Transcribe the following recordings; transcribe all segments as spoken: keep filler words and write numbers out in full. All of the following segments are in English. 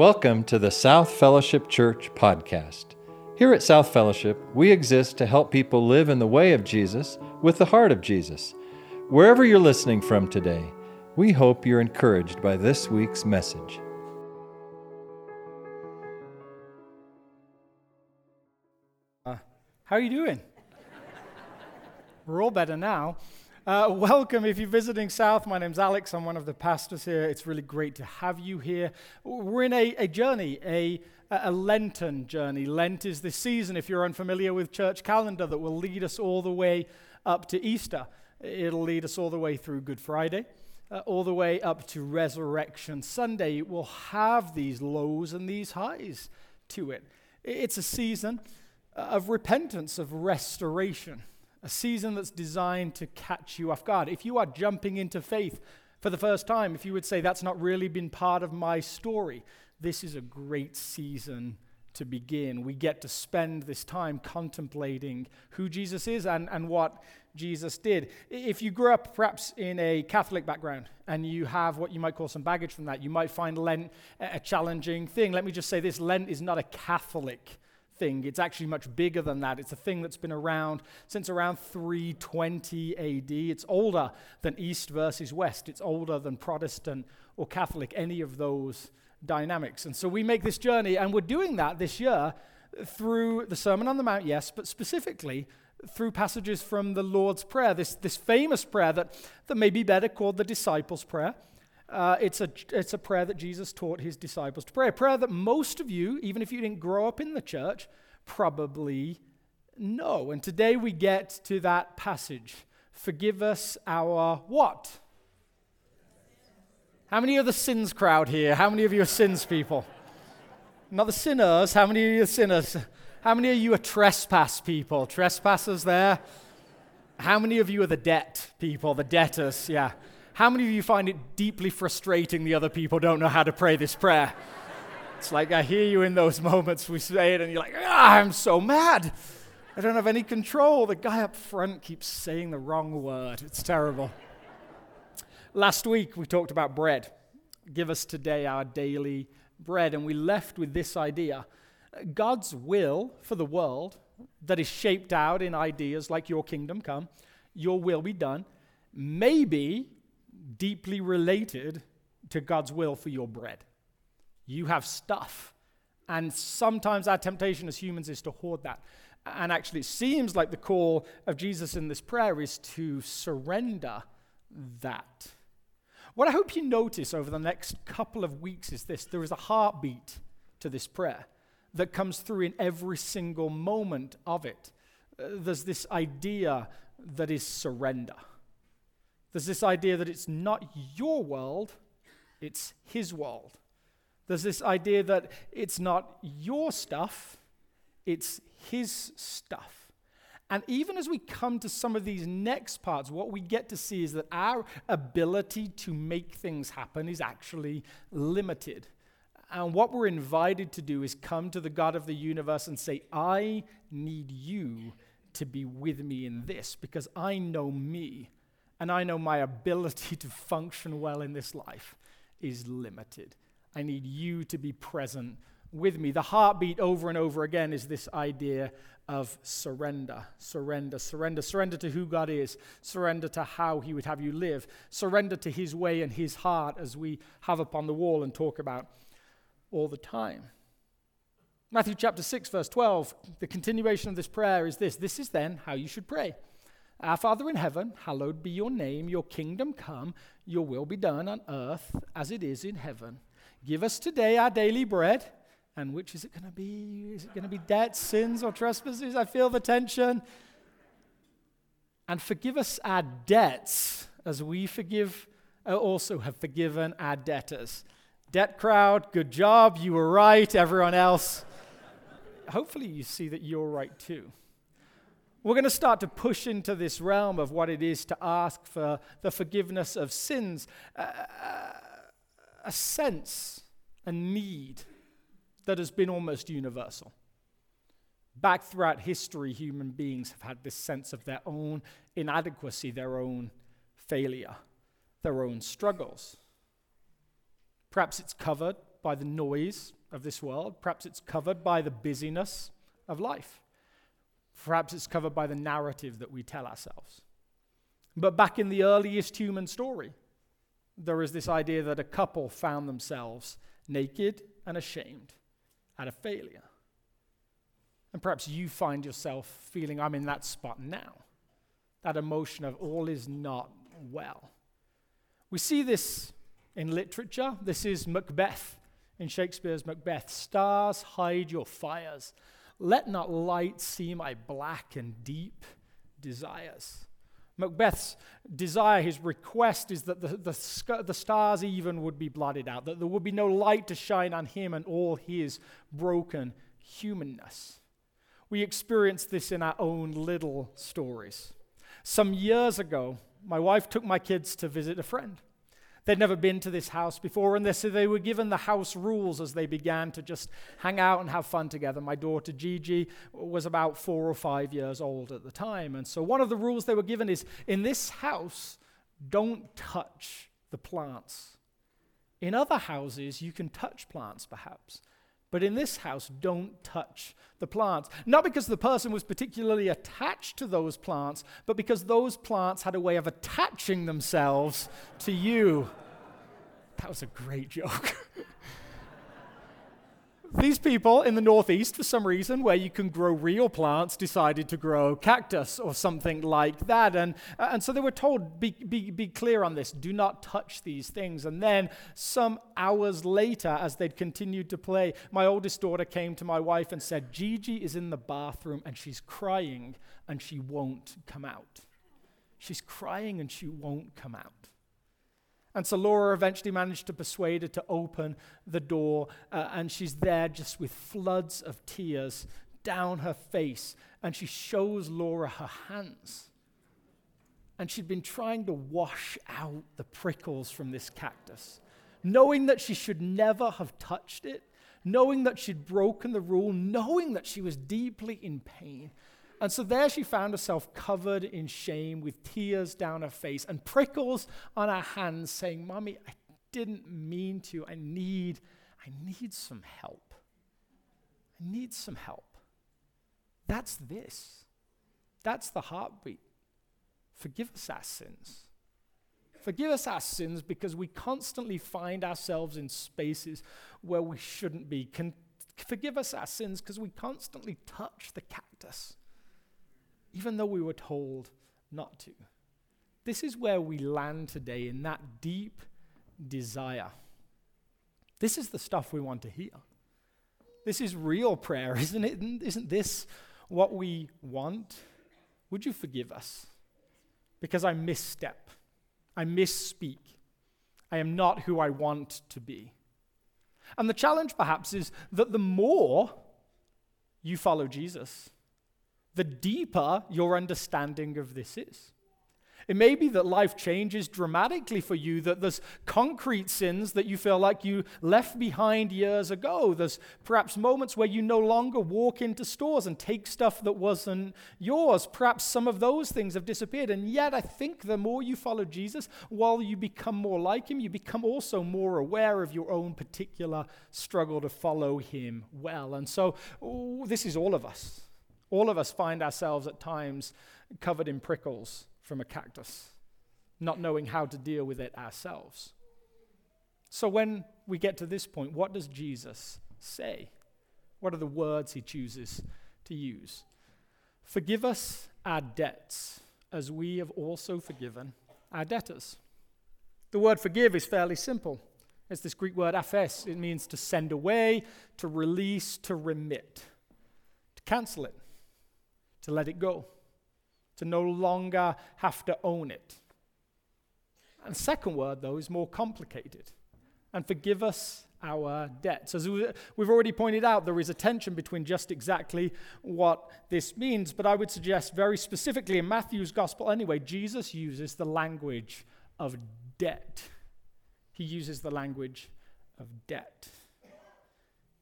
Welcome to the South Fellowship Church podcast. Here at South Fellowship, we exist to help people live in the way of Jesus with the heart of Jesus. Wherever you're listening from today, we hope you're encouraged by this week's message. Uh, how are you doing? We're all better now. Uh, welcome. If you're visiting South, my name's Alex. I'm one of the pastors here. It's really great to have you here. We're in a, a journey, a, a Lenten journey. Lent is the season, if you're unfamiliar with church calendar, that will lead us all the way up to Easter. It'll lead us all the way through Good Friday, uh, all the way up to Resurrection Sunday. We'll have these lows and these highs to it. It's a season of repentance, of restoration. A season that's designed to catch you off guard. If you are jumping into faith for the first time, if you would say, that's not really been part of my story, this is a great season to begin. We get to spend this time contemplating who Jesus is and, and what Jesus did. If you grew up perhaps in a Catholic background and you have what you might call some baggage from that, you might find Lent a challenging thing. Let me just say this, Lent is not a Catholic thing. It's actually much bigger than that. It's a thing that's been around since around three twenty A D. It's older than East versus West. It's older than Protestant or Catholic, any of those dynamics. And so we make this journey, and we're doing that this year through the Sermon on the Mount, yes, but specifically through passages from the Lord's Prayer, this this famous prayer that, that may be better called the Disciples' Prayer. Uh, it's a it's a prayer that Jesus taught his disciples to pray, a prayer that most of you, even if you didn't grow up in the church, probably know. And today we get to that passage. Forgive us our what? How many of the sins crowd here? How many of you are sins people? Not the sinners. How many of you are sinners? How many of you are trespass people? Trespassers there? How many of you are the debt people, the debtors? Yeah. How many of you find it deeply frustrating the other people don't know how to pray this prayer? It's like I hear you in those moments. We say it and you're like, ah, I'm so mad. I don't have any control. The guy up front keeps saying the wrong word. It's terrible. Last week we talked about bread. Give us today our daily bread. And we left with this idea. God's will for the world that is shaped out in ideas like your kingdom come, your will be done, maybe deeply related to God's will for your bread. You have stuff. And sometimes our temptation as humans is to hoard that. And actually it seems like the call of Jesus in this prayer is to surrender that. What I hope you notice over the next couple of weeks is this. There is a heartbeat to this prayer that comes through in every single moment of it. There's this idea that is surrender. There's this idea that it's not your world, it's his world. There's this idea that it's not your stuff, it's his stuff. And even as we come to some of these next parts, what we get to see is that our ability to make things happen is actually limited. And what we're invited to do is come to the God of the universe and say, I need you to be with me in this because I know me. And I know my ability to function well in this life is limited. I need you to be present with me. The heartbeat over and over again is this idea of surrender, surrender, surrender, surrender to who God is, surrender to how he would have you live, surrender to his way and his heart as we have up on the wall and talk about all the time. Matthew chapter six, verse twelve, the continuation of this prayer is this. This is then how you should pray. Our Father in heaven, hallowed be your name, your kingdom come, your will be done on earth as it is in heaven. Give us today our daily bread. And which is it going to be? Is it going to be debt, sins, or trespasses? I feel the tension. And forgive us our debts as we forgive, also have forgiven our debtors. Debt crowd, good job, you were right, everyone else. Hopefully you see that you're right too. We're going to start to push into this realm of what it is to ask for the forgiveness of sins, uh, a sense, a need that has been almost universal. Back throughout history, human beings have had this sense of their own inadequacy, their own failure, their own struggles. Perhaps it's covered by the noise of this world. Perhaps it's covered by the busyness of life. Perhaps it's covered by the narrative that we tell ourselves. But back in the earliest human story, there is this idea that a couple found themselves naked and ashamed at a failure. And perhaps you find yourself feeling, I'm in that spot now. That emotion of all is not well. We see this in literature. This is Macbeth. In Shakespeare's Macbeth, stars hide your fires. Let not light see my black and deep desires. Macbeth's desire, his request, is that the, the, the stars even would be blotted out, that there would be no light to shine on him and all his broken humanness. We experience this in our own little stories. Some years ago, my wife took my kids to visit a friend. They'd never been to this house before, and they, so they were given the house rules as they began to just hang out and have fun together. My daughter Gigi was about four or five years old at the time, and so one of the rules they were given is, in this house, don't touch the plants. In other houses, you can touch plants, perhaps. But in this house, don't touch the plants. Not because the person was particularly attached to those plants, but because those plants had a way of attaching themselves to you. That was a great joke. These people in the Northeast, for some reason, where you can grow real plants, decided to grow cactus or something like that. And, and so they were told, be, be, be clear on this, do not touch these things. And then some hours later, as they'd continued to play, my oldest daughter came to my wife and said, Gigi is in the bathroom and she's crying and she won't come out. She's crying and she won't come out. And so Laura eventually managed to persuade her to open the door, uh, and she's there just with floods of tears down her face, and she shows Laura her hands. And she'd been trying to wash out the prickles from this cactus, knowing that she should never have touched it, knowing that she'd broken the rule, knowing that she was deeply in pain. And so there she found herself covered in shame with tears down her face and prickles on her hands saying, Mommy, I didn't mean to. I need, I need some help. I need some help. That's this. That's the heartbeat. Forgive us our sins. Forgive us our sins because we constantly find ourselves in spaces where we shouldn't be. Con- forgive us our sins because we constantly touch the cactus, even though we were told not to. This is where we land today, in that deep desire. This is the stuff we want to hear. This is real prayer, isn't it? Isn't this what we want? Would you forgive us? Because I misstep. I misspeak. I am not who I want to be. And the challenge, perhaps, is that the more you follow Jesus, the deeper your understanding of this is. It may be that life changes dramatically for you, that there's concrete sins that you feel like you left behind years ago. There's perhaps moments where you no longer walk into stores and take stuff that wasn't yours. Perhaps some of those things have disappeared. And yet I think the more you follow Jesus, while you become more like him, you become also more aware of your own particular struggle to follow him well. And so ooh, this is all of us. All of us find ourselves at times covered in prickles from a cactus, not knowing how to deal with it ourselves. So when we get to this point, what does Jesus say? What are the words he chooses to use? Forgive us our debts, as we have also forgiven our debtors. The word forgive is fairly simple. It's this Greek word aphes. It means to send away, to release, to remit, to cancel it, to let it go, to no longer have to own it. And the second word, though, is more complicated. And forgive us our debts. As we've already pointed out, there is a tension between just exactly what this means, but I would suggest very specifically in Matthew's gospel anyway, Jesus uses the language of debt. He uses the language of debt.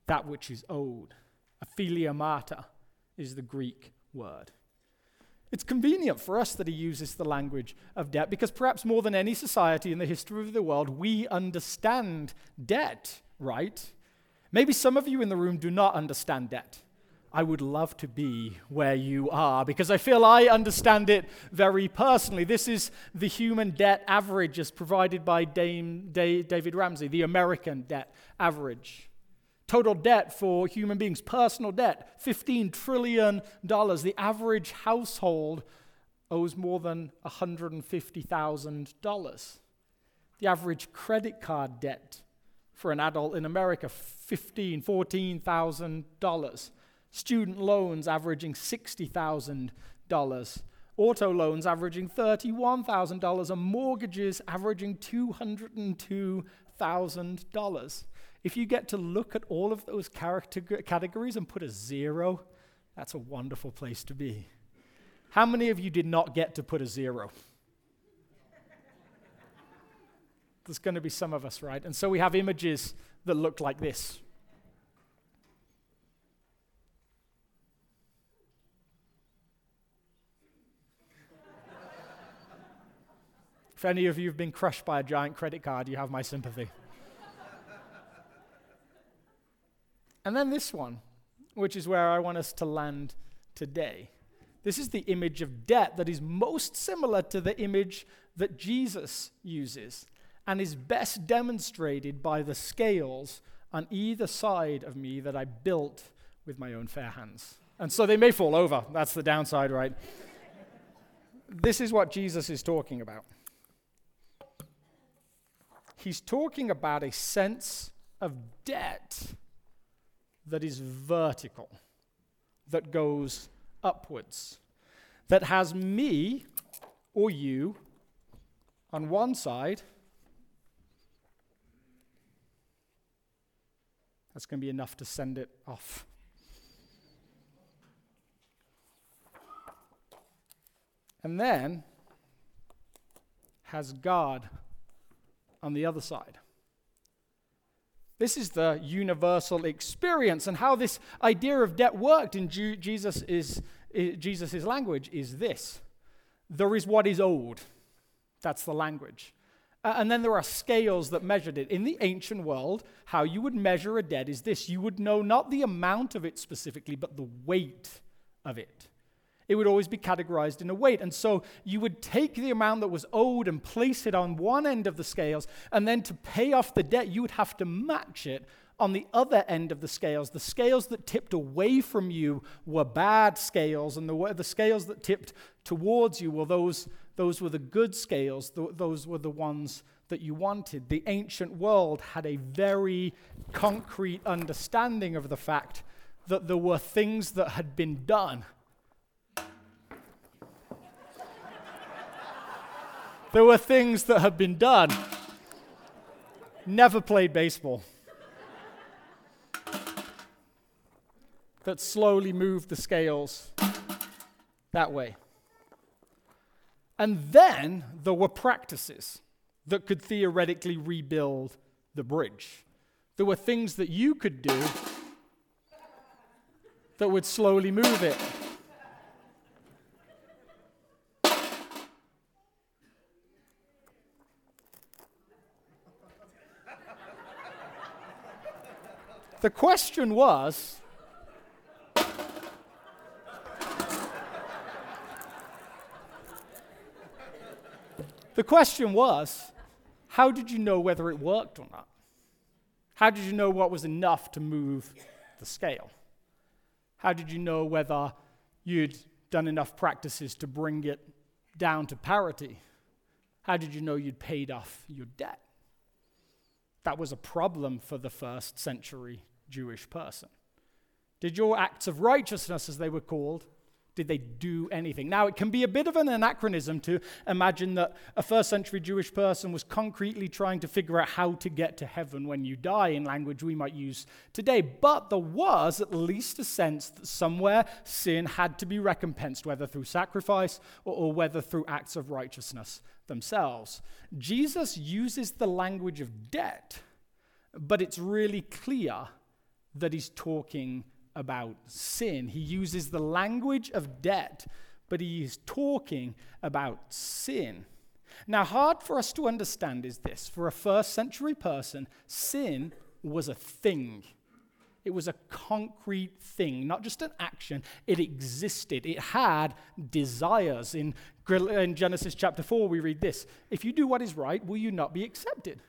That which is owed. Aphelia marta is the Greek word. It's convenient for us that he uses the language of debt because perhaps more than any society in the history of the world, we understand debt, right? Maybe some of you in the room do not understand that. I would love to be where you are, because I feel I understand it very personally. This is the human debt average as provided by Dame Day, David Ramsey, the American debt average. Total debt for human beings, personal debt, fifteen trillion dollars. The average household owes more than one hundred fifty thousand dollars. The average credit card debt for an adult in America, fifteen thousand, fourteen thousand dollars. Student loans averaging sixty thousand dollars. Auto loans averaging thirty-one thousand dollars. And mortgages averaging two hundred two thousand dollars. If you get to look at all of those categories and put a zero, that's a wonderful place to be. How many of you did not get to put a zero? There's going to be some of us, right? And so we have images that look like this. If any of you have been crushed by a giant credit card, you have my sympathy. And then this one, which is where I want us to land today. This is the image of debt that is most similar to the image that Jesus uses, and is best demonstrated by the scales on either side of me that I built with my own fair hands. And so they may fall over. That's the downside, right? This is what Jesus is talking about. He's talking about a sense of debt that is vertical, that goes upwards, that has me or you on one side. That's going to be enough to send it off. And then has God on the other side. This is the universal experience, and how this idea of debt worked in Ju- Jesus is, I- Jesus's language is this. There is what is owed. That's the language. Uh, and then there are scales that measured it. In the ancient world, how you would measure a debt is this. You would know not the amount of it specifically, but the weight of it. It would always be categorized in a weight. And so you would take the amount that was owed and place it on one end of the scales, and then to pay off the debt, you would have to match it on the other end of the scales. The scales that tipped away from you were bad scales, and the, the scales that tipped towards you were those Those were the good scales. Th- those were the ones that you wanted. The ancient world had a very concrete understanding of the fact that there were things that had been done. There were things that had been done. Never played baseball. That slowly moved the scales that way. And then there were practices that could theoretically rebuild the bridge. There were things that you could do that would slowly move it. The question was, The question was, how did you know whether it worked or not? How did you know what was enough to move the scale? How did you know whether you'd done enough practices to bring it down to parity? How did you know you'd paid off your debt? That was a problem for the first century Jewish person. Did your acts of righteousness, as they were called, did they do anything? Now, it can be a bit of an anachronism to imagine that a first century Jewish person was concretely trying to figure out how to get to heaven when you die in language we might use today. But there was at least a sense that somewhere sin had to be recompensed, whether through sacrifice or, or whether through acts of righteousness themselves. Jesus uses the language of debt, but it's really clear that he's talking about sin. He uses the language of debt, but he is talking about sin. Now, hard for us to understand is this. For a first century person, sin was a thing. It was a concrete thing, not just an action. It existed. It had desires. In, in Genesis chapter four, we read this: if you do what is right, will you not be accepted?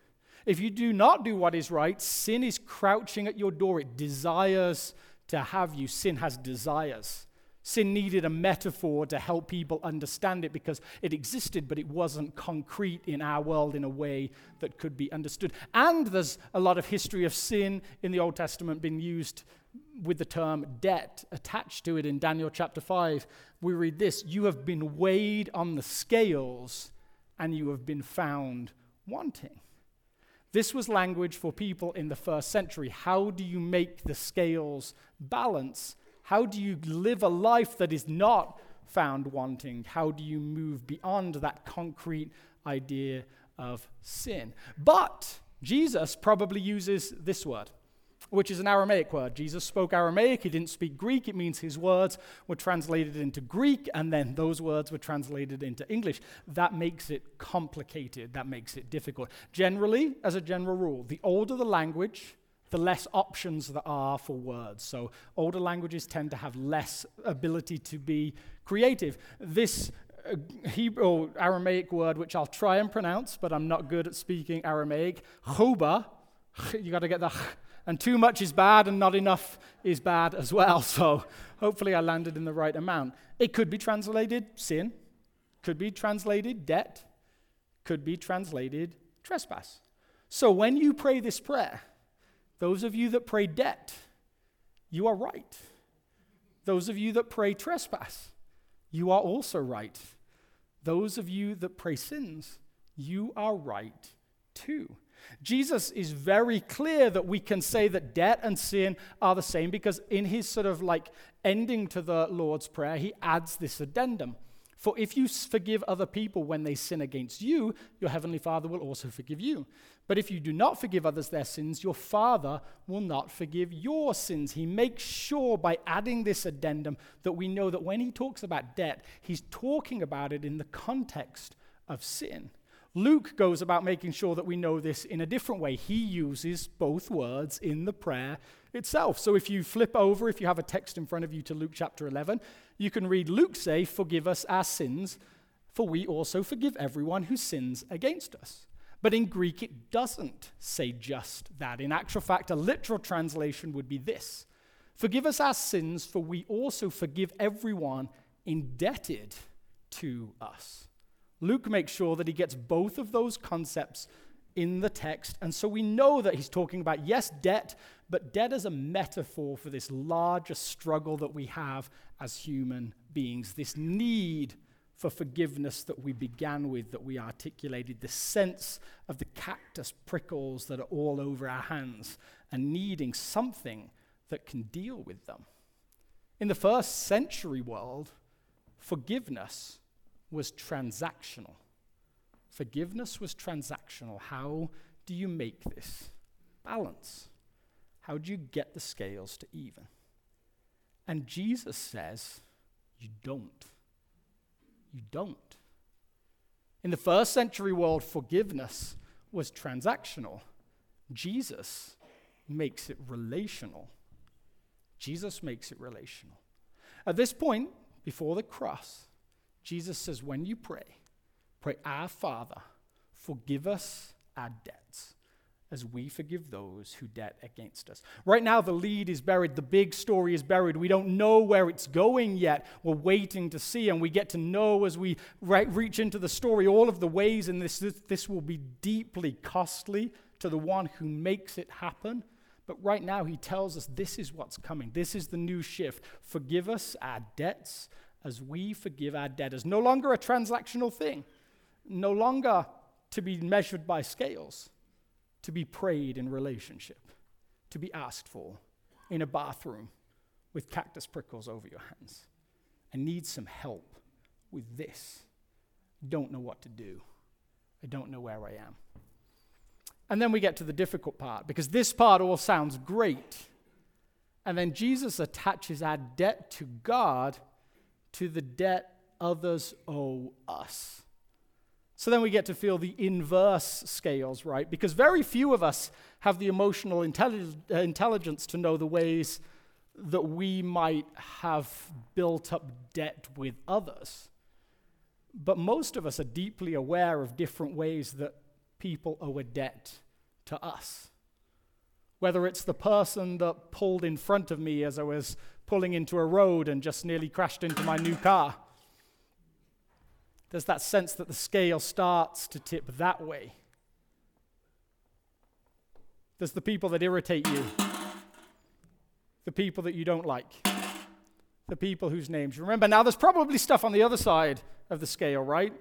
If you do not do what is right, sin is crouching at your door. It desires to have you. Sin has desires. Sin needed a metaphor to help people understand it because it existed, but it wasn't concrete in our world in a way that could be understood. And there's a lot of history of sin in the Old Testament being used with the term debt attached to it. In Daniel chapter five, we read this: you have been weighed on the scales and you have been found wanting. This was language for people in the first century. How do you make the scales balance? How do you live a life that is not found wanting? How do you move beyond that concrete idea of sin? But Jesus probably uses this word, which is an Aramaic word. Jesus spoke Aramaic. He didn't speak Greek. It means his words were translated into Greek, and then those words were translated into English. That makes it complicated. That makes it difficult. Generally, as a general rule, the older the language, the less options there are for words. So older languages tend to have less ability to be creative. This Hebrew or Aramaic word, which I'll try and pronounce, but I'm not good at speaking Aramaic, choba, you got to get the... And too much is bad, and not enough is bad as well. So hopefully I landed in the right amount. It could be translated sin, could be translated debt, could be translated trespass. So when you pray this prayer, those of you that pray debt, you are right. Those of you that pray trespass, you are also right. Those of you that pray sins, you are right too. Jesus is very clear that we can say that debt and sin are the same, because in his sort of like ending to the Lord's Prayer, he adds this addendum: for if you forgive other people when they sin against you, your heavenly Father will also forgive you. But if you do not forgive others their sins, your Father will not forgive your sins. He makes sure by adding this addendum that we know that when he talks about debt, he's talking about it in the context of sin. Luke goes about making sure that we know this in a different way. He uses both words in the prayer itself. So if you flip over, if you have a text in front of you to Luke chapter eleven, you can read Luke say, "Forgive us our sins, for we also forgive everyone who sins against us." But in Greek, it doesn't say just that. In actual fact, a literal translation would be this: "Forgive us our sins, for we also forgive everyone indebted to us." Luke makes sure that he gets both of those concepts in the text, and so we know that he's talking about, yes, debt, but debt as a metaphor for this larger struggle that we have as human beings, this need for forgiveness that we began with, that we articulated, the sense of the cactus prickles that are all over our hands, and needing something that can deal with them. In the first century world, forgiveness was transactional. Forgiveness was transactional. How do you make this balance? How do you get the scales to even? And Jesus says, you don't. You don't. In the first century world, forgiveness was transactional. Jesus makes it relational. Jesus makes it relational. At this point, before the cross, Jesus says, when you pray, pray, "Our Father, forgive us our debts, as we forgive those who debt against us." Right now, the lead is buried. The big story is buried. We don't know where it's going yet. We're waiting to see, and we get to know as we re- reach into the story all of the ways in this, this. This will be deeply costly to the one who makes it happen. But right now, he tells us this is what's coming. This is the new shift. Forgive us our debts, as we forgive our debtors. No longer a transactional thing. No longer to be measured by scales. To be prayed in relationship. To be asked for in a bathroom with cactus prickles over your hands. I need some help with this. I don't know what to do. I don't know where I am. And then we get to the difficult part, because this part all sounds great. And then Jesus attaches our debt to God to the debt others owe us. So then we get to feel the inverse scales, right? Because very few of us have the emotional intelli- intelligence to know the ways that we might have built up debt with others. But most of us are deeply aware of different ways that people owe a debt to us. Whether it's the person that pulled in front of me as I was pulling into a road and just nearly crashed into my new car. There's that sense that the scale starts to tip that way. There's the people that irritate you. The people that you don't like. The people whose names you remember. Now, there's probably stuff on the other side of the scale, right?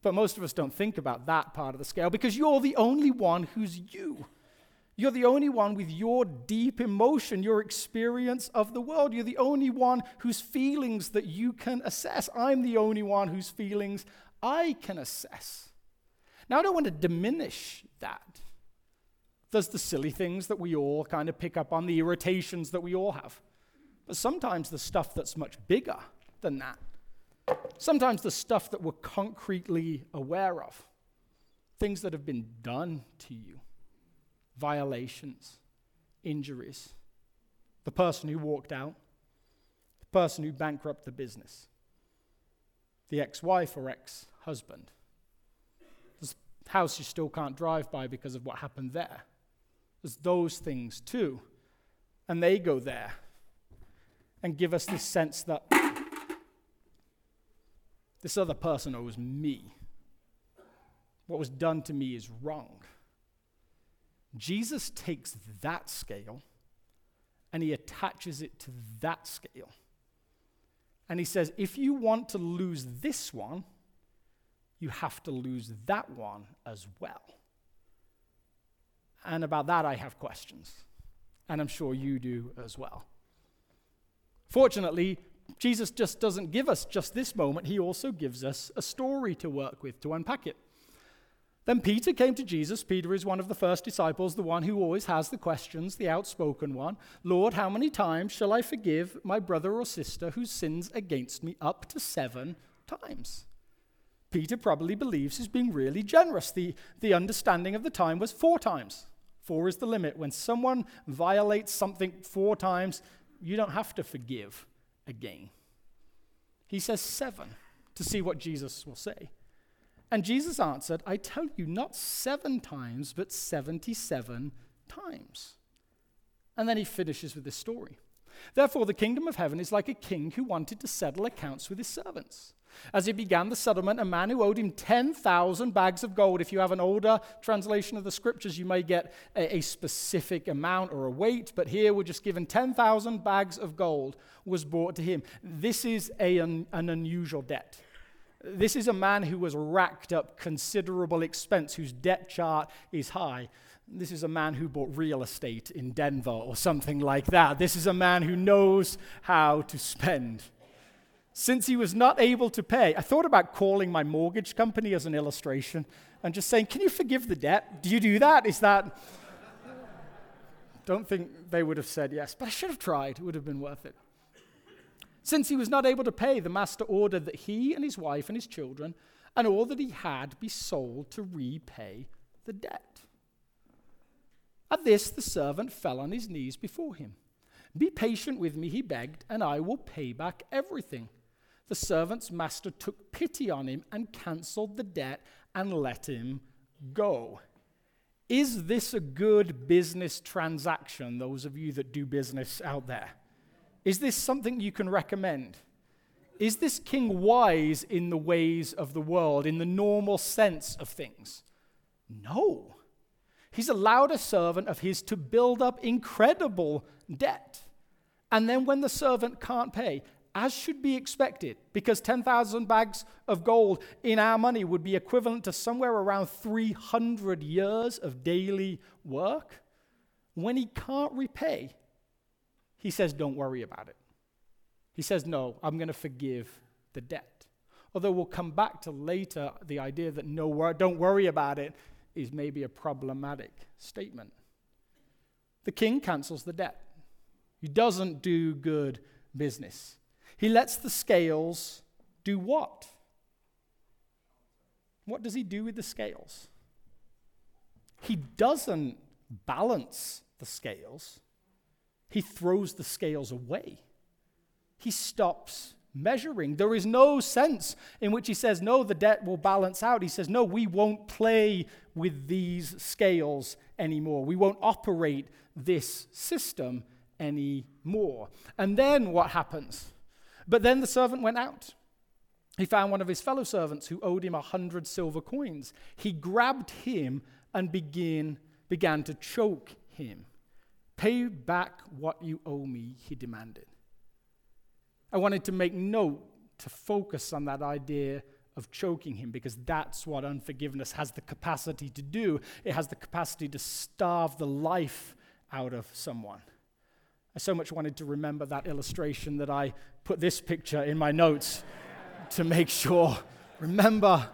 But most of us don't think about that part of the scale because you're the only one who's you. You're the only one with your deep emotion, your experience of the world. You're the only one whose feelings that you can assess. I'm the only one whose feelings I can assess. Now, I don't want to diminish that. There's the silly things that we all kind of pick up on, the irritations that we all have. But sometimes the stuff that's much bigger than that. Sometimes the stuff that we're concretely aware of. Things that have been done to you. Violations, injuries, the person who walked out, the person who bankrupted the business, the ex-wife or ex-husband, the house you still can't drive by because of what happened there. There's those things too, and they go there and give us this sense that this other person owes me. What was done to me is wrong. Jesus takes that scale and he attaches it to that scale. And he says, if you want to lose this one, you have to lose that one as well. And about that, I have questions. And I'm sure you do as well. Fortunately, Jesus just doesn't give us just this moment. He also gives us a story to work with to unpack it. Then Peter came to Jesus. Peter is one of the first disciples, the one who always has the questions, the outspoken one. Lord, how many times shall I forgive my brother or sister who sins against me? Up to seven times. Peter probably believes he's being really generous. The, the understanding of the time was four times. Four is the limit. When someone violates something four times, you don't have to forgive again. He says seven to see what Jesus will say. And Jesus answered, I tell you, not seven times, but seventy-seven times. And then he finishes with this story. Therefore, the kingdom of heaven is like a king who wanted to settle accounts with his servants. As he began the settlement, a man who owed him ten thousand bags of gold. If you have an older translation of the scriptures, you may get a, a specific amount or a weight, but here we're just given ten thousand bags of gold was brought to him. This is a, an, an unusual debt. This is a man who has racked up considerable expense, whose debt chart is high. This is a man who bought real estate in Denver or something like that. This is a man who knows how to spend. Since he was not able to pay, I thought about calling my mortgage company as an illustration and just saying, can you forgive the debt? Do you do that? Is that... Don't think they would have said yes, but I should have tried. It would have been worth it. Since he was not able to pay, the master ordered that he and his wife and his children and all that he had be sold to repay the debt. At this, the servant fell on his knees before him. Be patient with me, he begged, and I will pay back everything. The servant's master took pity on him and cancelled the debt and let him go. Is this a good business transaction, those of you that do business out there? Is this something you can recommend? Is this king wise in the ways of the world, in the normal sense of things? No. He's allowed a servant of his to build up incredible debt. And then when the servant can't pay, as should be expected, because ten thousand bags of gold in our money would be equivalent to somewhere around three hundred years of daily work, when he can't repay, he says, don't worry about it. He says, no, I'm going to forgive the debt. Although we'll come back to later the idea that no, wor- don't worry about it is maybe a problematic statement. The king cancels the debt. He doesn't do good business. He lets the scales do what? What does he do with the scales? He doesn't balance the scales. He throws the scales away. He stops measuring. There is no sense in which he says, no, the debt will balance out. He says, no, we won't play with these scales anymore. We won't operate this system anymore. And then what happens? But then the servant went out. He found one of his fellow servants who owed him a hundred silver coins. He grabbed him and began, began to choke him. Pay back what you owe me, he demanded. I wanted to make note to focus on that idea of choking him, because that's what unforgiveness has the capacity to do. It has the capacity to starve the life out of someone. I so much wanted to remember that illustration that I put this picture in my notes to make sure, remember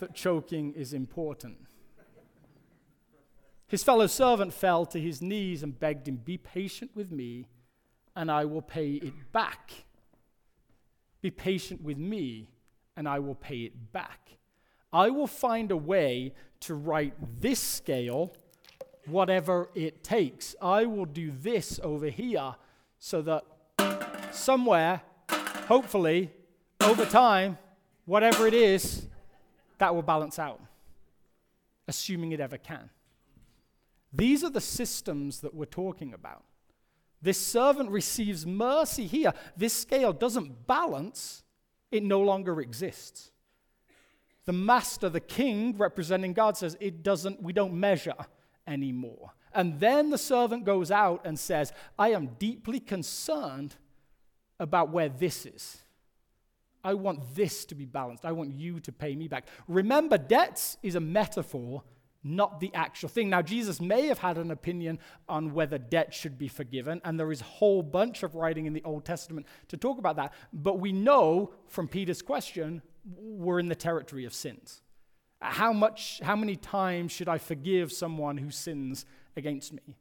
that choking is important. His fellow servant fell to his knees and begged him, be patient with me and I will pay it back. Be patient with me, and I will pay it back. I will find a way to right this scale, whatever it takes. I will do this over here so that somewhere, hopefully, over time, whatever it is, that will balance out, assuming it ever can. These are the systems that we're talking about. This servant receives mercy here. This scale doesn't balance. It no longer exists. The master, the king, representing God, says, it doesn't, we don't measure anymore. And then the servant goes out and says, I am deeply concerned about where this is. I want this to be balanced. I want you to pay me back. Remember, debts is a metaphor, not the actual thing. Now, Jesus may have had an opinion on whether debt should be forgiven, and there is a whole bunch of writing in the Old Testament to talk about that, but we know from Peter's question, we're in the territory of sins. How much, how many times should I forgive someone who sins against me?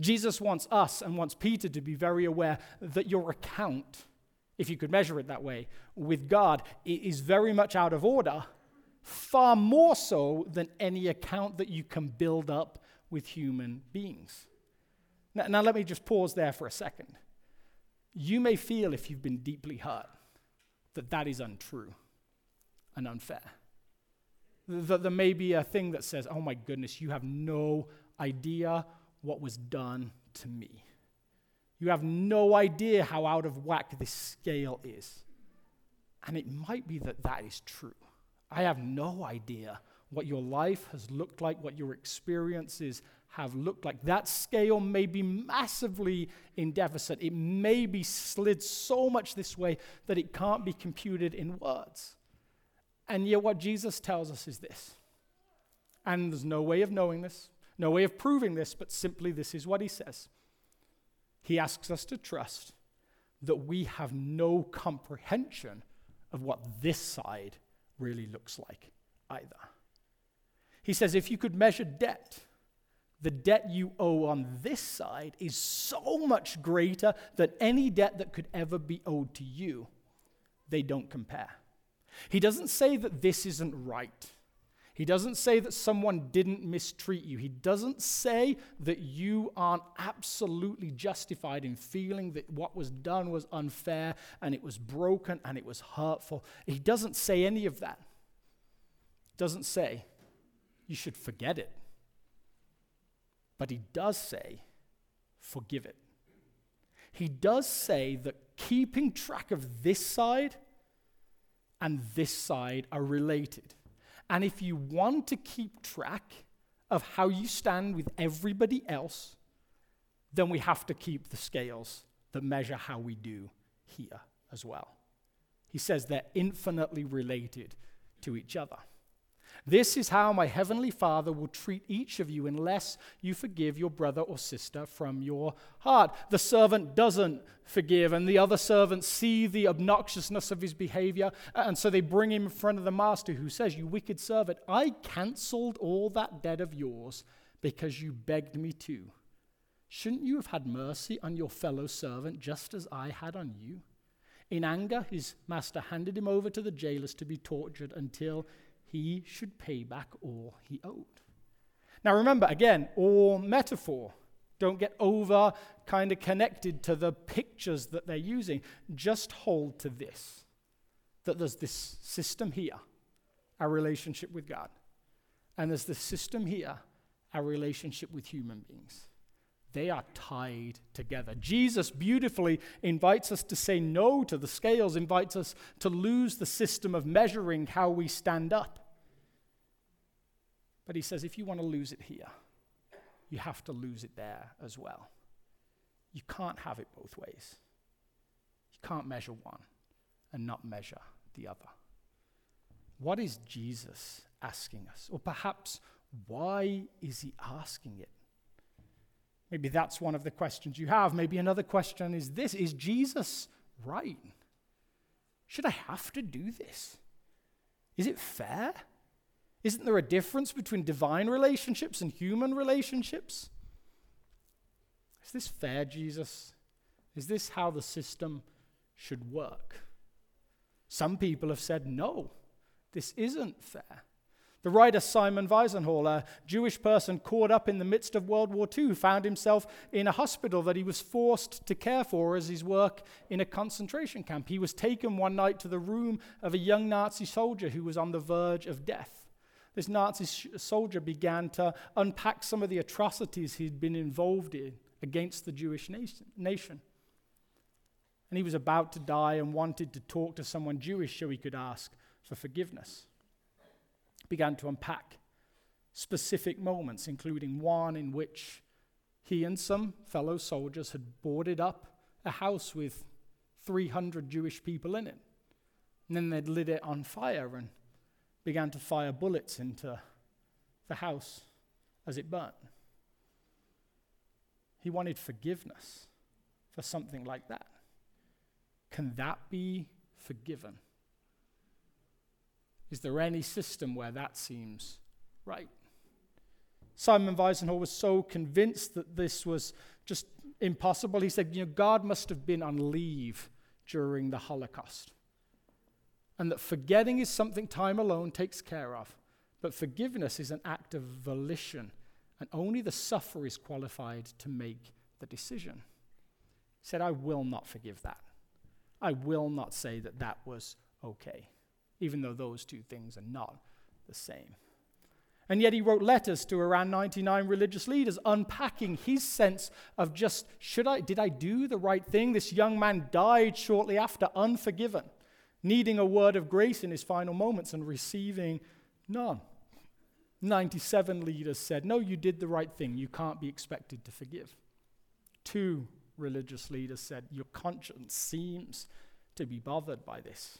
Jesus wants us and wants Peter to be very aware that your account, if you could measure it that way, with God, it is very much out of order, far more so than any account that you can build up with human beings. Now, now let me just pause there for a second. You may feel, if you've been deeply hurt, that that is untrue and unfair. That there may be a thing that says, oh my goodness, you have no idea what was done to me. You have no idea how out of whack this scale is. And it might be that that is true. I have no idea what your life has looked like, what your experiences have looked like. That scale may be massively in deficit. It may be slid so much this way that it can't be computed in words. And yet what Jesus tells us is this. And there's no way of knowing this, no way of proving this, but simply this is what he says. He asks us to trust that we have no comprehension of what this side really looks like either. He says, if you could measure debt, the debt you owe on this side is so much greater than any debt that could ever be owed to you. They don't compare. He doesn't say that this isn't right. He doesn't say that someone didn't mistreat you. He doesn't say that you aren't absolutely justified in feeling that what was done was unfair and it was broken and it was hurtful. He doesn't say any of that. He doesn't say you should forget it. But he does say forgive it. He does say that keeping track of this side and this side are related. And if you want to keep track of how you stand with everybody else, then we have to keep the scales that measure how we do here as well. He says they're infinitely related to each other. This is how my heavenly Father will treat each of you unless you forgive your brother or sister from your heart. The servant doesn't forgive, and the other servants see the obnoxiousness of his behavior, and so they bring him in front of the master, who says, you wicked servant, I cancelled all that debt of yours because you begged me to. Shouldn't you have had mercy on your fellow servant just as I had on you? In anger, his master handed him over to the jailers to be tortured until he should pay back all he owed. Now remember, again, all metaphor. Don't get over kind of connected to the pictures that they're using. Just hold to this, that there's this system here, our relationship with God. And there's this system here, our relationship with human beings. They are tied together. Jesus beautifully invites us to say no to the scales, invites us to lose the system of measuring how we stand up. But he says, if you want to lose it here, you have to lose it there as well. You can't have it both ways. You can't measure one and not measure the other. What is Jesus asking us? Or perhaps, why is he asking it? Maybe that's one of the questions you have. Maybe another question is this: is Jesus right? Should I have to do this? Is it fair? Isn't there a difference between divine relationships and human relationships? Is this fair, Jesus? Is this how the system should work? Some people have said, no, this isn't fair. The writer Simon Wiesenthal, a Jewish person caught up in the midst of World War Two, found himself in a hospital that he was forced to care for as his work in a concentration camp. He was taken one night to the room of a young Nazi soldier who was on the verge of death. This Nazi sh- soldier began to unpack some of the atrocities he'd been involved in against the Jewish nation. And he was about to die and wanted to talk to someone Jewish so he could ask for forgiveness. Began to unpack specific moments, including one in which he and some fellow soldiers had boarded up a house with three hundred Jewish people in it. And then they'd lit it on fire and began to fire bullets into the house as it burnt. He wanted forgiveness for something like that. Can that be forgiven? Is there any system where that seems right? Simon Wiesenthal was so convinced that this was just impossible. He said, you know, God must have been on leave during the Holocaust. And that forgetting is something time alone takes care of. But forgiveness is an act of volition. And only the sufferer is qualified to make the decision. He said, I will not forgive that. I will not say that that was okay, even though those two things are not the same. And yet he wrote letters to around ninety-nine religious leaders, unpacking his sense of just, should I, did I do the right thing? This young man died shortly after, unforgiven, needing a word of grace in his final moments and receiving none. ninety-seven leaders said, no, you did the right thing. You can't be expected to forgive. Two religious leaders said, your conscience seems to be bothered by this.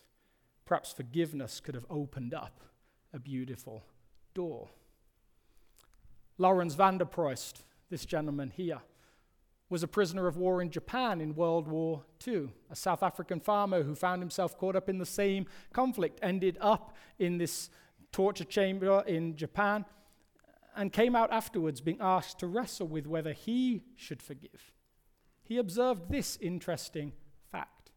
Perhaps forgiveness could have opened up a beautiful door. Lawrence Vanderpreist, this gentleman here, was a prisoner of war in Japan in World War Two, a South African farmer who found himself caught up in the same conflict, ended up in this torture chamber in Japan, and came out afterwards being asked to wrestle with whether he should forgive. He observed this interesting fact.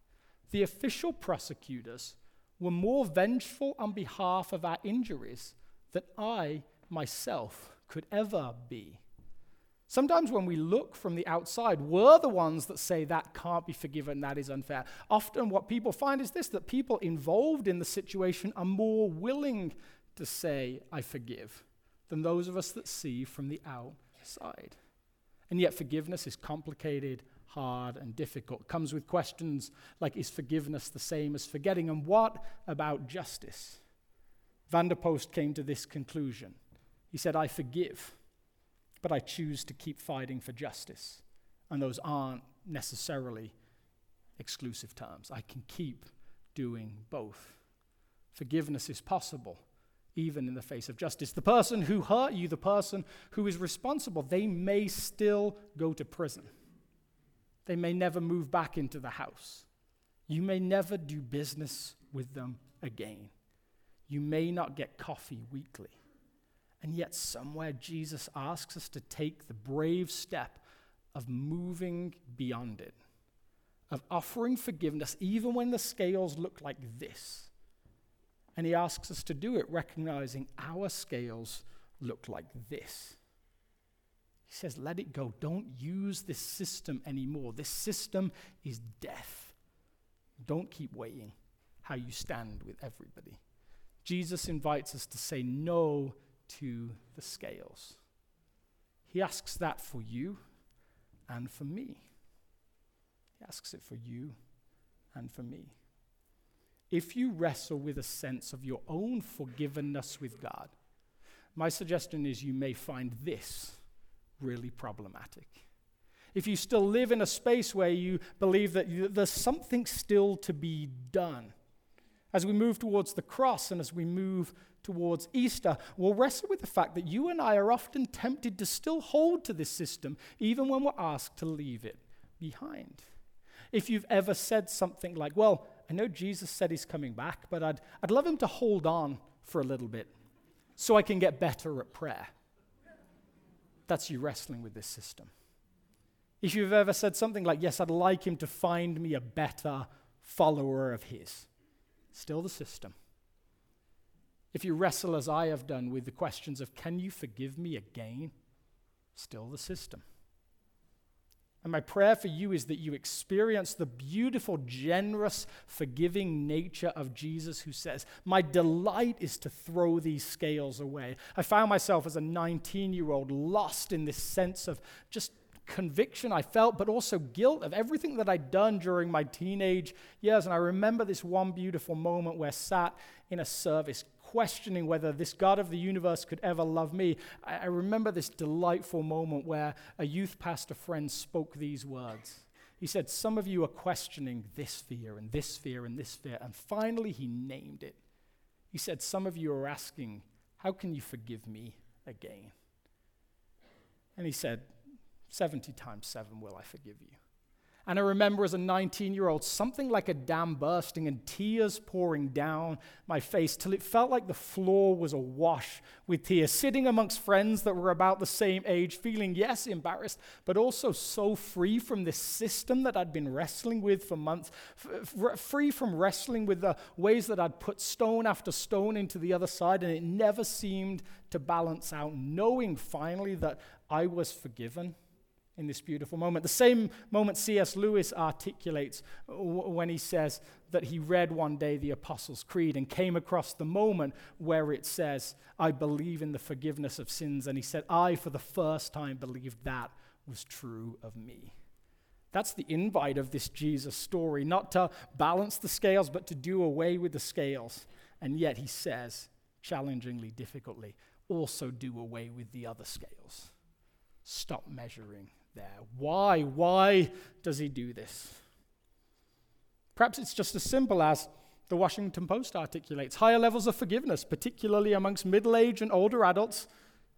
The official prosecutors were more vengeful on behalf of our injuries than I myself could ever be. Sometimes when we look from the outside, we're the ones that say that can't be forgiven, that is unfair. Often what people find is this, that people involved in the situation are more willing to say, I forgive, than those of us that see from the outside. And yet forgiveness is complicated, hard and difficult. Comes with questions like, is forgiveness the same as forgetting? And what about justice? Vanderpost came to this conclusion. He said, I forgive, but I choose to keep fighting for justice. And those aren't necessarily exclusive terms. I can keep doing both. Forgiveness is possible, even in the face of justice. The person who hurt you, the person who is responsible, they may still go to prison. They may never move back into the house. You may never do business with them again. You may not get coffee weekly. And yet somewhere Jesus asks us to take the brave step of moving beyond it, of offering forgiveness even when the scales look like this, and he asks us to do it, recognizing our scales look like this. He says, let it go. Don't use this system anymore. This system is death. Don't keep weighing how you stand with everybody. Jesus invites us to say no to the scales. He asks that for you and for me. He asks it for you and for me. If you wrestle with a sense of your own forgiveness with God, my suggestion is you may find this really problematic. If you still live in a space where you believe that you, there's something still to be done, as we move towards the cross and as we move towards Easter, we'll wrestle with the fact that you and I are often tempted to still hold to this system, even when we're asked to leave it behind. If you've ever said something like, well, I know Jesus said he's coming back, but I'd, I'd love him to hold on for a little bit so I can get better at prayer. That's you wrestling with this system. If you've ever said something like, yes, I'd like him to find me a better follower of his, still the system. If you wrestle, as I have done, with the questions of, can you forgive me again? Still the system. And my prayer for you is that you experience the beautiful, generous, forgiving nature of Jesus, who says, my delight is to throw these scales away. I found myself as a nineteen-year-old lost in this sense of just conviction I felt, but also guilt of everything that I'd done during my teenage years. And I remember this one beautiful moment where I sat in a service questioning whether this God of the universe could ever love me. I, I remember this delightful moment where a youth pastor friend spoke these words. He said, some of you are questioning this fear and this fear and this fear. And finally, he named it. He said, some of you are asking, how can you forgive me again? And he said, seventy times seven will I forgive you. And I remember as a nineteen-year-old, something like a dam bursting and tears pouring down my face till it felt like the floor was awash with tears, sitting amongst friends that were about the same age, feeling, yes, embarrassed, but also so free from this system that I'd been wrestling with for months, f- free from wrestling with the ways that I'd put stone after stone into the other side, and it never seemed to balance out, knowing finally that I was forgiven. In this beautiful moment, the same moment C S Lewis articulates w- when he says that he read one day the Apostles' Creed and came across the moment where it says, I believe in the forgiveness of sins. And he said, I, for the first time, believed that was true of me. That's the invite of this Jesus story, not to balance the scales, but to do away with the scales. And yet he says, challengingly, difficultly, also do away with the other scales. Stop measuring there. Why? Why does he do this? Perhaps it's just as simple as the Washington Post articulates. Higher levels of forgiveness, particularly amongst middle-aged and older adults,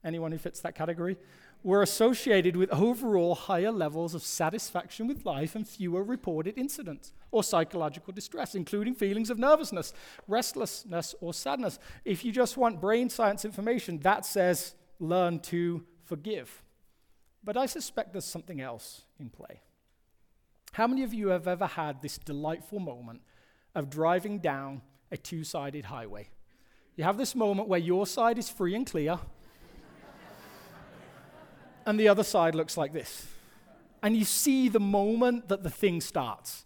anyone who fits that category, were associated with overall higher levels of satisfaction with life and fewer reported incidents or psychological distress, including feelings of nervousness, restlessness, or sadness. If you just want brain science information, that says learn to forgive. But I suspect there's something else in play. How many of you have ever had this delightful moment of driving down a two-sided highway? You have this moment where your side is free and clear, and the other side looks like this. And you see the moment that the thing starts.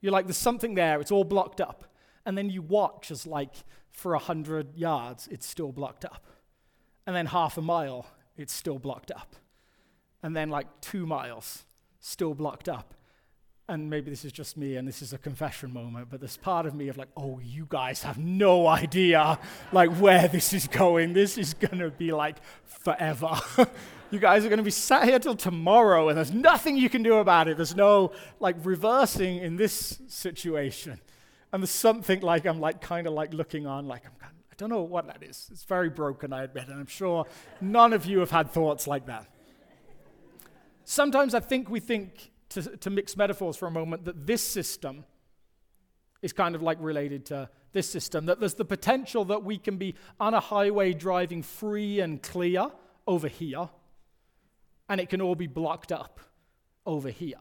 You're like, there's something there, it's all blocked up. And then you watch as, like, for one hundred yards, it's still blocked up. And then half a mile, it's still blocked up. And then like two miles, still blocked up. And maybe this is just me, and this is a confession moment, but there's part of me of like, oh, you guys have no idea like where this is going. This is gonna be like forever. You guys are gonna be sat here till tomorrow, and there's nothing you can do about it. There's no like reversing in this situation. And there's something like, I'm like kind of like looking on, like I'm kind of, I don't know what that is. It's very broken, I admit, and I'm sure none of you have had thoughts like that. Sometimes I think we think, to, to mix metaphors for a moment, that this system is kind of like related to this system, that there's the potential that we can be on a highway driving free and clear over here, and it can all be blocked up over here.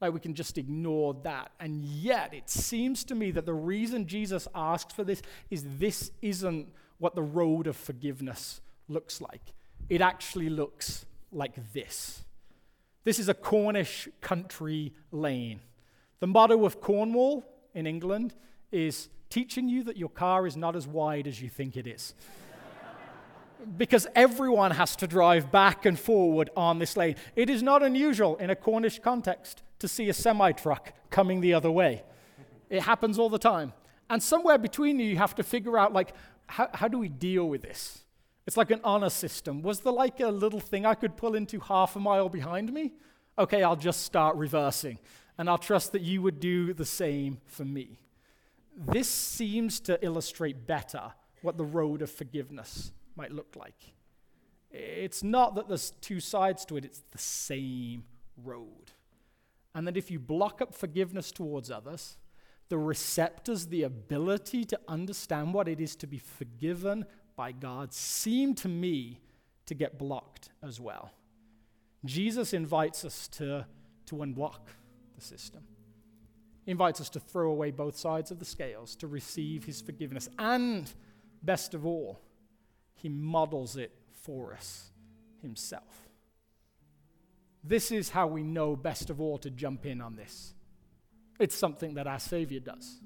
Like, we can just ignore that. And yet, it seems to me that the reason Jesus asks for this is this isn't what the road of forgiveness looks like. It actually looks like this. This is a Cornish country lane. The motto of Cornwall in England is teaching you that your car is not as wide as you think it is. Because everyone has to drive back and forward on this lane. It is not unusual in a Cornish context to see a semi-truck coming the other way. It happens all the time. And somewhere between you, you have to figure out, like, how, how do we deal with this? It's like an honor system. Was there like a little thing I could pull into half a mile behind me? Okay, I'll just start reversing. And I'll trust that you would do the same for me. This seems to illustrate better what the road of forgiveness might look like. It's not that there's two sides to it, it's the same road. And that if you block up forgiveness towards others, the receptors, the ability to understand what it is to be forgiven by God, seem to me to get blocked as well. Jesus invites us to, to unblock the system. He invites us to throw away both sides of the scales, to receive his forgiveness. And best of all, he models it for us himself. This is how we know best of all to jump in on this. It's something that our Savior does.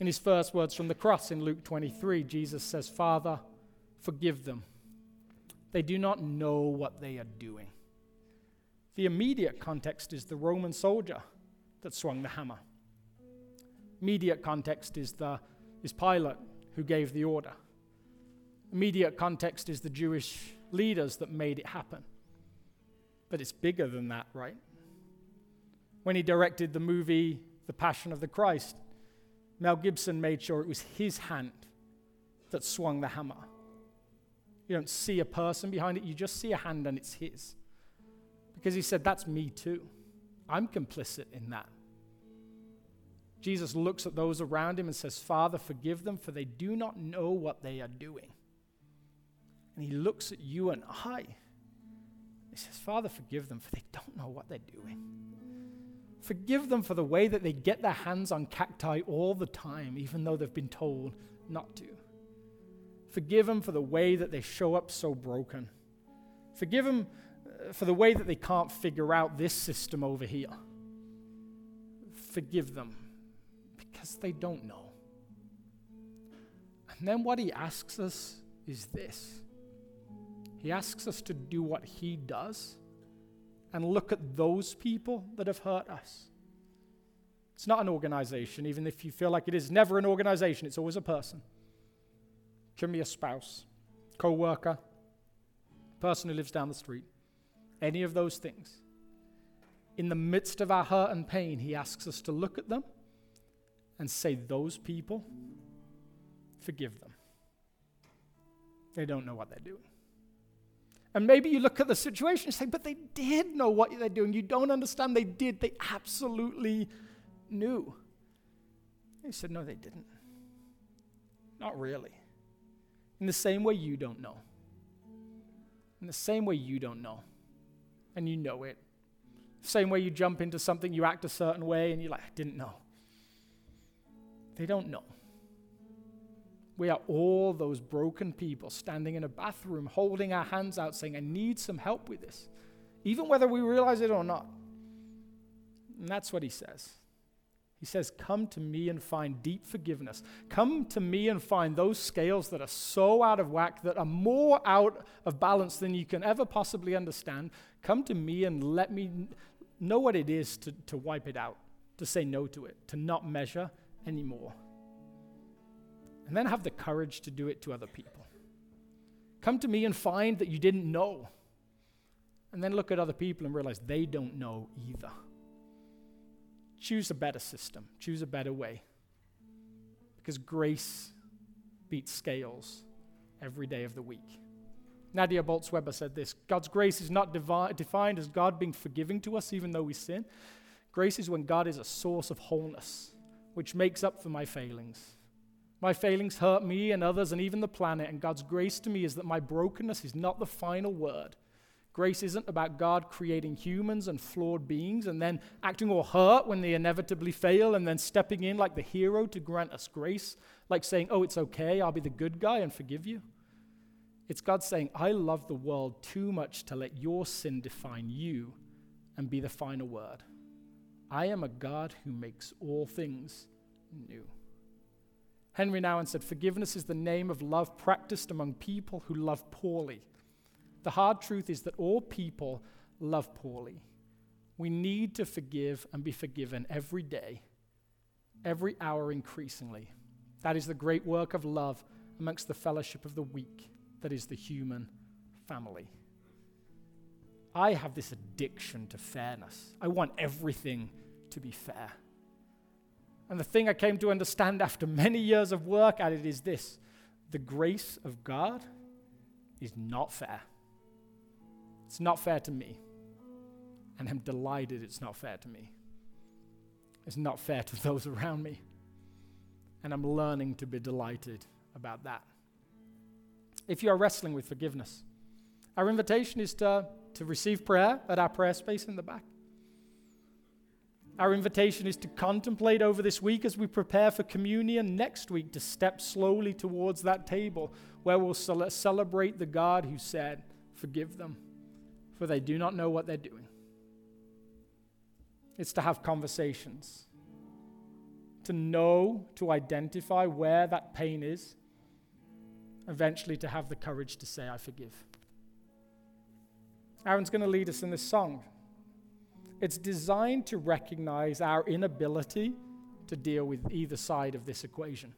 In his first words from the cross in Luke twenty-three, Jesus says, "Father, forgive them. They do not know what they are doing." The immediate context is the Roman soldier that swung the hammer. Immediate context is the is Pilate who gave the order. Immediate context is the Jewish leaders that made it happen. But it's bigger than that, right? When he directed the movie The Passion of the Christ, Mel Gibson made sure it was his hand that swung the hammer. You don't see a person behind it, you just see a hand and it's his. Because he said, that's me too. I'm complicit in that. Jesus looks at those around him and says, "Father, forgive them, for they do not know what they are doing." And he looks at you and I. He says, "Father, forgive them, for they don't know what they're doing." Forgive them for the way that they get their hands on cacti all the time, even though they've been told not to. Forgive them for the way that they show up so broken. Forgive them for the way that they can't figure out this system over here. Forgive them because they don't know. And then what he asks us is this. He asks us to do what he does and look at those people that have hurt us. It's not an organization, even if you feel like it is. Never an organization, it's always a person. It can be a spouse, co-worker, person who lives down the street, any of those things. In the midst of our hurt and pain, he asks us to look at them and say, those people, forgive them. They don't know what they're doing. And maybe you look at the situation and say, but they did know what they're doing. You don't understand. They did. They absolutely knew. He said, no, they didn't. Not really. In the same way you don't know. In the same way you don't know. And you know it. The same way you jump into something, you act a certain way, and you're like, I didn't know. They don't know. We are all those broken people standing in a bathroom, holding our hands out, saying, I need some help with this, even whether we realize it or not. And that's what he says. He says, come to me and find deep forgiveness. Come to me and find those scales that are so out of whack, that are more out of balance than you can ever possibly understand. Come to me and let me know what it is to, to wipe it out, to say no to it, to not measure anymore. And then have the courage to do it to other people. Come to me and find that you didn't know. And then look at other people and realize they don't know either. Choose a better system. Choose a better way. Because grace beats scales every day of the week. Nadia Bolz-Weber said this, God's grace is not devi- defined as God being forgiving to us even though we sin. Grace is when God is a source of wholeness, which makes up for my failings. My failings hurt me and others and even the planet, and God's grace to me is that my brokenness is not the final word. Grace isn't about God creating humans and flawed beings and then acting all hurt when they inevitably fail and then stepping in like the hero to grant us grace, like saying, oh, it's okay, I'll be the good guy and forgive you. It's God saying, I love the world too much to let your sin define you and be the final word. I am a God who makes all things new. Henry Nouwen said, forgiveness is the name of love practiced among people who love poorly. The hard truth is that all people love poorly. We need to forgive and be forgiven every day, every hour increasingly. That is the great work of love amongst the fellowship of the weak, that is the human family. I have this addiction to fairness. I want everything to be fair. And the thing I came to understand after many years of work at it is this: the grace of God is not fair. It's not fair to me, and I'm delighted it's not fair to me. It's not fair to those around me, and I'm learning to be delighted about that. If you are wrestling with forgiveness, our invitation is to, to receive prayer at our prayer space in the back. Our invitation is to contemplate over this week as we prepare for communion next week, to step slowly towards that table where we'll celebrate the God who said, forgive them, for they do not know what they're doing. It's to have conversations, to know, to identify where that pain is, eventually to have the courage to say, I forgive. Aaron's going to lead us in this song. It's designed to recognize our inability to deal with either side of this equation,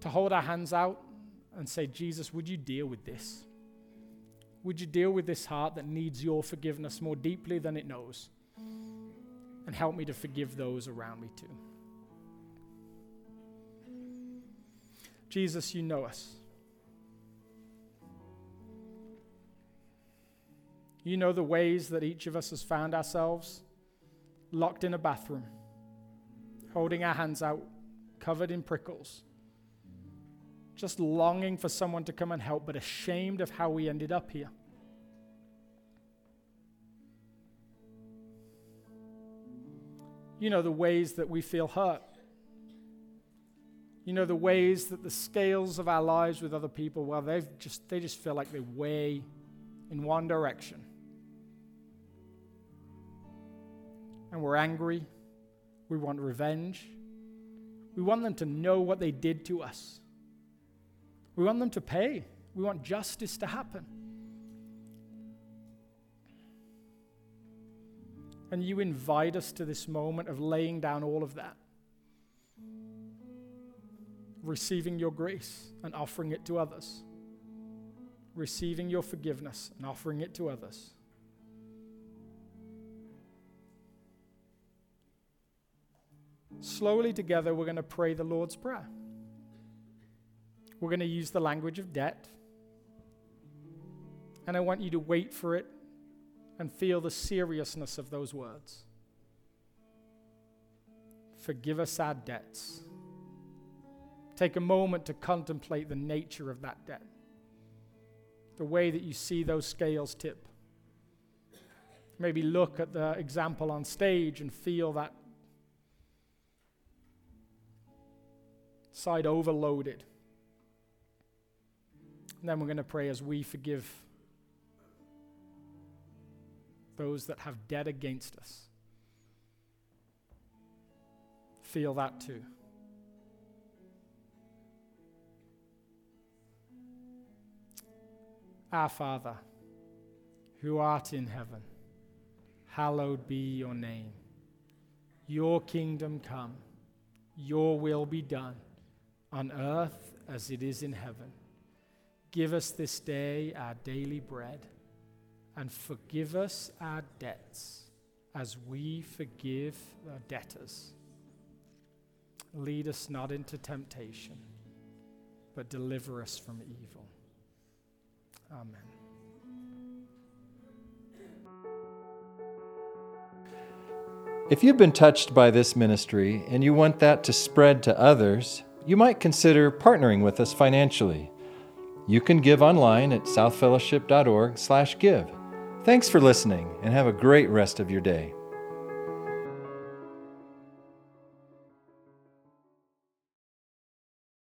to hold our hands out and say, Jesus, would you deal with this? Would you deal with this heart that needs your forgiveness more deeply than it knows? And help me to forgive those around me too. Jesus, you know us. You know the ways that each of us has found ourselves locked in a bathroom, holding our hands out, covered in prickles, just longing for someone to come and help, but ashamed of how we ended up here. You know the ways that we feel hurt. You know the ways that the scales of our lives with other people, well, they've just they just feel like they weigh in one direction. And we're angry. We want revenge. We want them to know what they did to us. We want them to pay. We want justice to happen. And you invite us to this moment of laying down all of that, receiving your grace and offering it to others, receiving your forgiveness and offering it to others. Slowly together, we're going to pray the Lord's Prayer. We're going to use the language of debt. And I want you to wait for it and feel the seriousness of those words. Forgive us our debts. Take a moment to contemplate the nature of that debt, the way that you see those scales tip. Maybe look at the example on stage and feel that side overloaded. And then we're going to pray as we forgive those that have debt against us. Feel that too. Our Father, who art in heaven, hallowed be your name. Your kingdom come, your will be done, on earth as it is in heaven. Give us this day our daily bread, and forgive us our debts as we forgive our debtors. Lead us not into temptation, but deliver us from evil. Amen. If you've been touched by this ministry and you want that to spread to others, you might consider partnering with us financially. You can give online at south fellowship dot org slash give. Thanks for listening, and have a great rest of your day.